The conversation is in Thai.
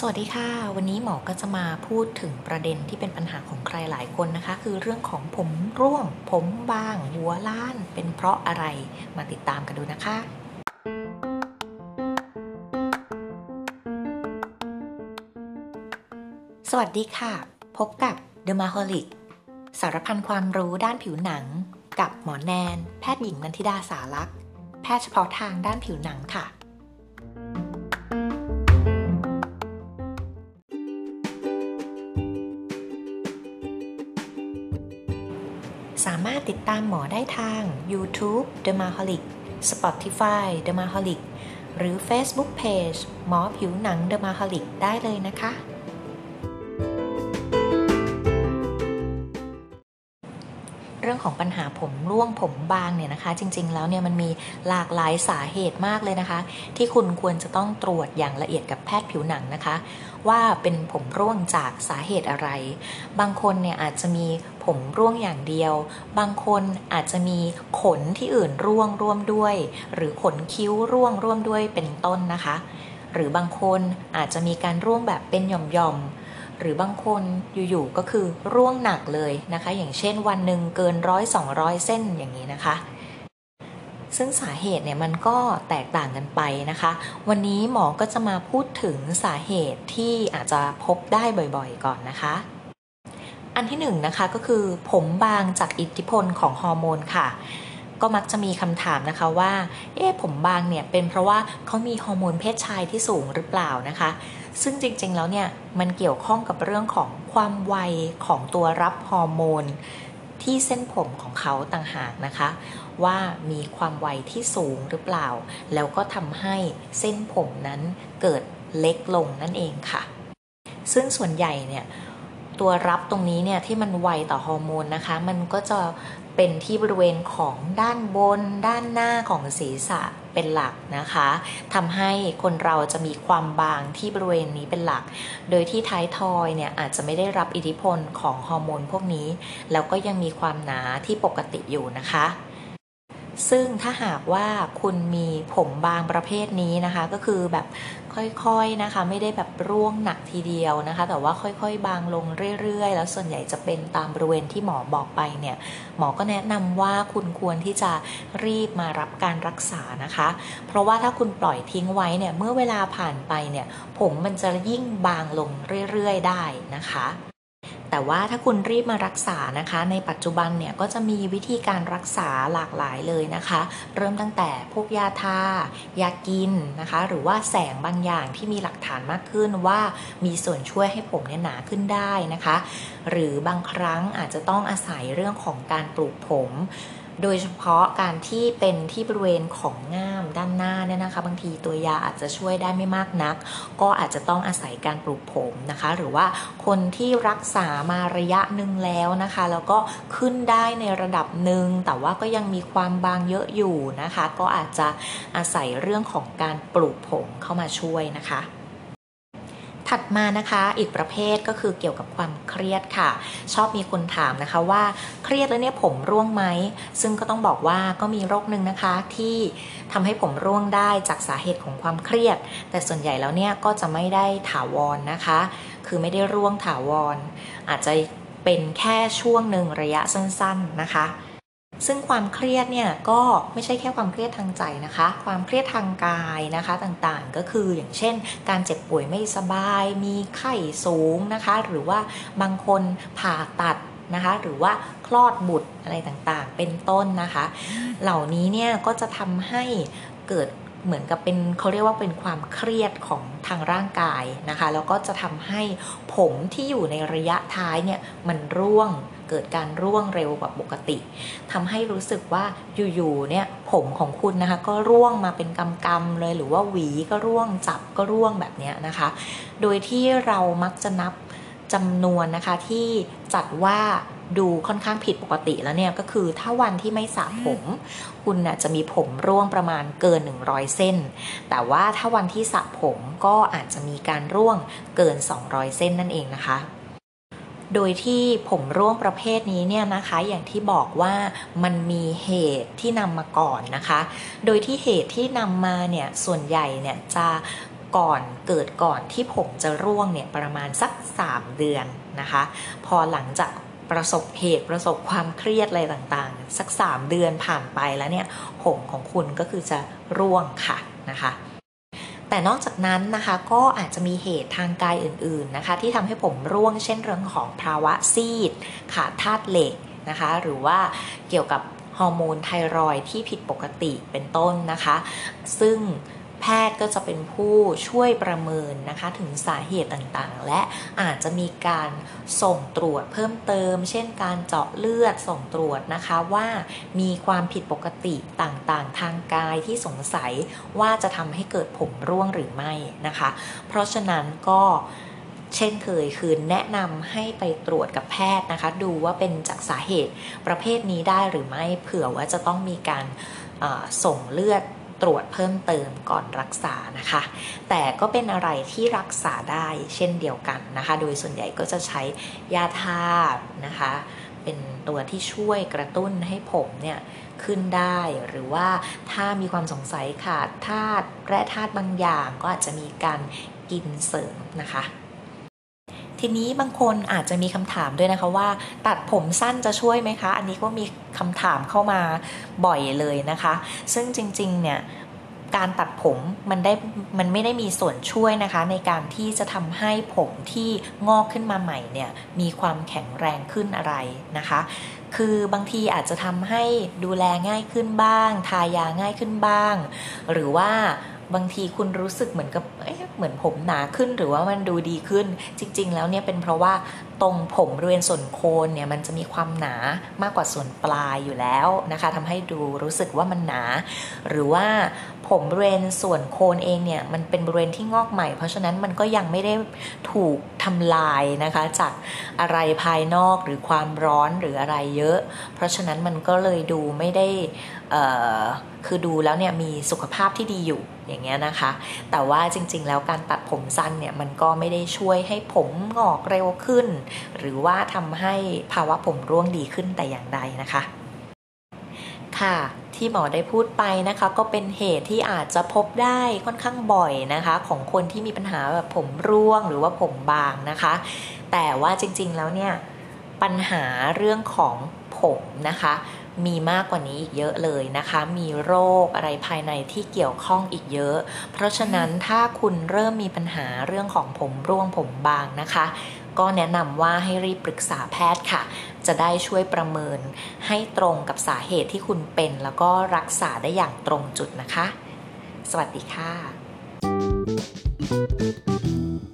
สวัสดีค่ะวันนี้หมอก็จะมาพูดถึงประเด็นที่เป็นปัญหาของใครหลายคนนะคะคือเรื่องของผมร่วงผมบางหัวล้านเป็นเพราะอะไรมาติดตามกันดูนะคะสวัสดีค่ะพบกับ Dermaholic สารพันความรู้ด้านผิวหนังกับหมอแนนแพทย์หญิงนันทิดาสาลักษ์แพทย์เฉพาะทางด้านผิวหนังค่ะสามารถติดตามหมอได้ทาง YouTube Dermaholic Spotify Dermaholic หรือ Facebook Page หมอผิวหนัง Dermaholic ได้เลยนะคะเรื่องของปัญหาผมร่วงผมบางเนี่ยนะคะจริงๆแล้วเนี่ยมันมีหลากหลายสาเหตุมากเลยนะคะที่คุณควรจะต้องตรวจอย่างละเอียดกับแพทย์ผิวหนังนะคะว่าเป็นผมร่วงจากสาเหตุอะไรบางคนเนี่ยอาจจะมีผมร่วงอย่างเดียวบางคนอาจจะมีขนที่อื่นร่วงร่วมด้วยหรือขนคิ้วร่วงร่วมด้วยเป็นต้นนะคะหรือบางคนอาจจะมีการร่วงแบบเป็นหย่อมๆหรือบางคนอยู่ๆก็คือร่วงหนักเลยนะคะอย่างเช่นวันหนึ่งเกิน100-200 เส้นอย่างนี้นะคะซึ่งสาเหตุเนี่ยมันก็แตกต่างกันไปนะคะวันนี้หมอก็จะมาพูดถึงสาเหตุที่อาจจะพบได้บ่อยๆก่อนนะคะอันที่หนึ่งนะคะก็คือผมบางจากอิทธิพลของฮอร์โมนค่ะก็มักจะมีคำถามนะคะว่าผมบางเนี่ยเป็นเพราะว่าเขามีฮอร์โมนเพศชายที่สูงหรือเปล่านะคะซึ่งจริงๆแล้วเนี่ยมันเกี่ยวข้องกับเรื่องของความไวของตัวรับฮอร์โมนที่เส้นผมของเขาต่างหากนะคะว่ามีความไวที่สูงหรือเปล่าแล้วก็ทำให้เส้นผมนั้นเกิดเล็กลงนั่นเองค่ะซึ่งส่วนใหญ่เนี่ยตัวรับตรงนี้เนี่ยที่มันไวต่อฮอร์โมนนะคะมันก็จะเป็นที่บริเวณของด้านบนด้านหน้าของศีรษะเป็นหลักนะคะทำให้คนเราจะมีความบางที่บริเวณนี้เป็นหลักโดยที่ท้ายทอยเนี่ยอาจจะไม่ได้รับอิทธิพลของฮอร์โมนพวกนี้แล้วก็ยังมีความหนาที่ปกติอยู่นะคะซึ่งถ้าหากว่าคุณมีผมบางประเภทนี้นะคะก็คือแบบค่อยๆนะคะไม่ได้แบบร่วงหนักทีเดียวนะคะแต่ว่าค่อยๆบางลงเรื่อยๆแล้วส่วนใหญ่จะเป็นตามบริเวณที่หมอบอกไปเนี่ยหมอก็แนะนำว่าคุณควรที่จะรีบมารับการรักษานะคะเพราะว่าถ้าคุณปล่อยทิ้งไว้เนี่ยเมื่อเวลาผ่านไปเนี่ยผมมันจะยิ่งบางลงเรื่อยๆได้นะคะแต่ว่าถ้าคุณรีบมารักษานะคะในปัจจุบันเนี่ยก็จะมีวิธีการรักษาหลากหลายเลยนะคะเริ่มตั้งแต่พวกยาทายากินนะคะหรือว่าแสงบางอย่างที่มีหลักฐานมากขึ้นว่ามีส่วนช่วยให้ผมเนี่ยหนาขึ้นได้นะคะหรือบางครั้งอาจจะต้องอาศัยเรื่องของการปลูกผมโดยเฉพาะการที่เป็นที่บริเวณของง่ามด้านหน้าเนี่ยนะคะบางทีตัวยาอาจจะช่วยได้ไม่มากนักก็อาจจะต้องอาศัยการปลูกผมนะคะหรือว่าคนที่รักษามาระยะหนึ่งแล้วนะคะแล้วก็ขึ้นได้ในระดับหนึ่งแต่ว่าก็ยังมีความบางเยอะอยู่นะคะก็อาจจะอาศัยเรื่องของการปลูกผมเข้ามาช่วยนะคะถัดมานะคะอีกประเภทก็คือเกี่ยวกับความเครียดค่ะชอบมีคนถามนะคะว่าเครียดแล้วเนี่ยผมร่วงไหมซึ่งก็ต้องบอกว่าก็มีโรคนึงนะคะที่ทำให้ผมร่วงได้จากสาเหตุของความเครียดแต่ส่วนใหญ่แล้วเนี่ยก็จะไม่ได้ถาวรนะคะคือไม่ได้ร่วงถาวรอาจจะเป็นแค่ช่วงหนึ่งระยะสั้นๆนะคะซึ่งความเครียดเนี่ยก็ไม่ใช่แค่ความเครียดทางใจนะคะความเครียดทางกายนะคะต่างๆก็คืออย่างเช่นการเจ็บป่วยไม่สบายมีไข้สูงนะคะหรือว่าบางคนผ่าตัดนะคะหรือว่าคลอดบุตรอะไรต่างๆเป็นต้นนะคะเหล่านี้เนี่ยก็จะทำให้เกิดเหมือนกับเป็นเขาเรียกว่าเป็นความเครียดของทางร่างกายนะคะแล้วก็จะทำให้ผมที่อยู่ในระยะท้ายเนี่ยมันร่วงเกิดการร่วงเร็วกว่าปกติทำให้รู้สึกว่าอยู่ๆเนี่ยผมของคุณนะคะก็ร่วงมาเป็นกำๆเลยหรือว่าหวีก็ร่วงจับก็ร่วงแบบนี้นะคะโดยที่เรามักจะนับจำนวนนะคะที่จัดว่าดูค่อนข้างผิดปกติแล้วเนี่ยก็คือถ้าวันที่ไม่สระผมคุณน่ะจะมีผมร่วงประมาณเกิน100เส้นแต่ว่าถ้าวันที่สระผมก็อาจจะมีการร่วงเกิน200เส้นนั่นเองนะคะโดยที่ผมร่วงประเภทนี้เนี่ยนะคะอย่างที่บอกว่ามันมีเหตุที่นำมาก่อนนะคะโดยที่เหตุที่นำมาเนี่ยส่วนใหญ่เนี่ยจะ ก่อนที่ผมจะร่วงเนี่ยประมาณสัก3เดือนนะคะพอหลังจากประสบเหตุประสบความเครียดอะไรต่างๆสัก3เดือนผ่านไปแล้วเนี่ยผมของคุณก็คือจะร่วงค่ะนะคะแต่นอกจากนั้นนะคะก็อาจจะมีเหตุทางกายอื่นๆนะคะที่ทำให้ผมร่วงเช่นเรื่องของภาวะซีดขาดธาตุเหล็กนะคะหรือว่าเกี่ยวกับฮอร์โมนไทรอยด์ที่ผิดปกติเป็นต้นนะคะซึ่งแพทย์ก็จะเป็นผู้ช่วยประเมินนะคะถึงสาเหตุต่างๆและอาจจะมีการส่งตรวจเพิ่มเติมเช่นการเจาะเลือดส่งตรวจนะคะว่ามีความผิดปกติต่างๆทางกายที่สงสัยว่าจะทำให้เกิดผมร่วงหรือไม่นะคะเพราะฉะนั้นก็เช่นเคยคือแนะนำให้ไปตรวจกับแพทย์นะคะดูว่าเป็นจากสาเหตุประเภทนี้ได้หรือไม่เผื่อว่าจะต้องมีการส่งเลือดตรวจเพิ่มเติมก่อนรักษานะคะแต่ก็เป็นอะไรที่รักษาได้เช่นเดียวกันนะคะโดยส่วนใหญ่ก็จะใช้ยาทานะคะเป็นตัวที่ช่วยกระตุ้นให้ผมเนี่ยขึ้นได้หรือว่าถ้ามีความสงสัยขาดธาตุแร่ธาตุบางอย่างก็อาจจะมีการกินเสริมนะคะทีนี้บางคนอาจจะมีคำถามด้วยนะคะว่าตัดผมสั้นจะช่วยไหมคะอันนี้ก็มีคำถามเข้ามาบ่อยเลยนะคะซึ่งจริงๆเนี่ยการตัดผมมันไม่ได้มีส่วนช่วยนะคะในการที่จะทำให้ผมที่งอกขึ้นมาใหม่เนี่ยมีความแข็งแรงขึ้นอะไรนะคะคือบางทีอาจจะทำให้ดูแลง่ายขึ้นบ้างทายาง่ายขึ้นบ้างหรือว่าบางทีคุณรู้สึกเหมือนกับเหมือนผมหนาขึ้นหรือว่ามันดูดีขึ้นจริงๆแล้วเนี่ยเป็นเพราะว่าตรงผมบริเวณส่วนโคนเนี่ยมันจะมีความหนามากกว่าส่วนปลายอยู่แล้วนะคะทำให้ดูรู้สึกว่ามันหนาหรือว่าผมบริเวณส่วนโคนเองเนี่ยมันเป็นบริเวณที่งอกใหม่เพราะฉะนั้นมันก็ยังไม่ได้ถูกทำลายนะคะจากอะไรภายนอกหรือความร้อนหรืออะไรเยอะเพราะฉะนั้นมันก็เลยดูไม่ได้คือดูแล้วเนี่ยมีสุขภาพที่ดีอยู่อย่างเงี้ยนะคะแต่ว่าจริงๆแล้วการตัดผมสั้นเนี่ยมันก็ไม่ได้ช่วยให้ผมงอกเร็วขึ้นหรือว่าทำให้ภาวะผมร่วงดีขึ้นแต่อย่างใดนะคะค่ะที่หมอได้พูดไปนะคะก็เป็นเหตุที่อาจจะพบได้ค่อนข้างบ่อยนะคะของคนที่มีปัญหาแบบผมร่วงหรือว่าผมบางนะคะแต่ว่าจริงๆแล้วเนี่ยปัญหาเรื่องของผมนะคะมีมากกว่านี้อีกเยอะเลยนะคะมีโรคอะไรภายในที่เกี่ยวข้องอีกเยอะเพราะฉะนั้นถ้าคุณเริ่มมีปัญหาเรื่องของผมร่วงผมบางนะคะก็แนะนำว่าให้รีบปรึกษาแพทย์ค่ะจะได้ช่วยประเมินให้ตรงกับสาเหตุที่คุณเป็นแล้วก็รักษาได้อย่างตรงจุดนะคะสวัสดีค่ะ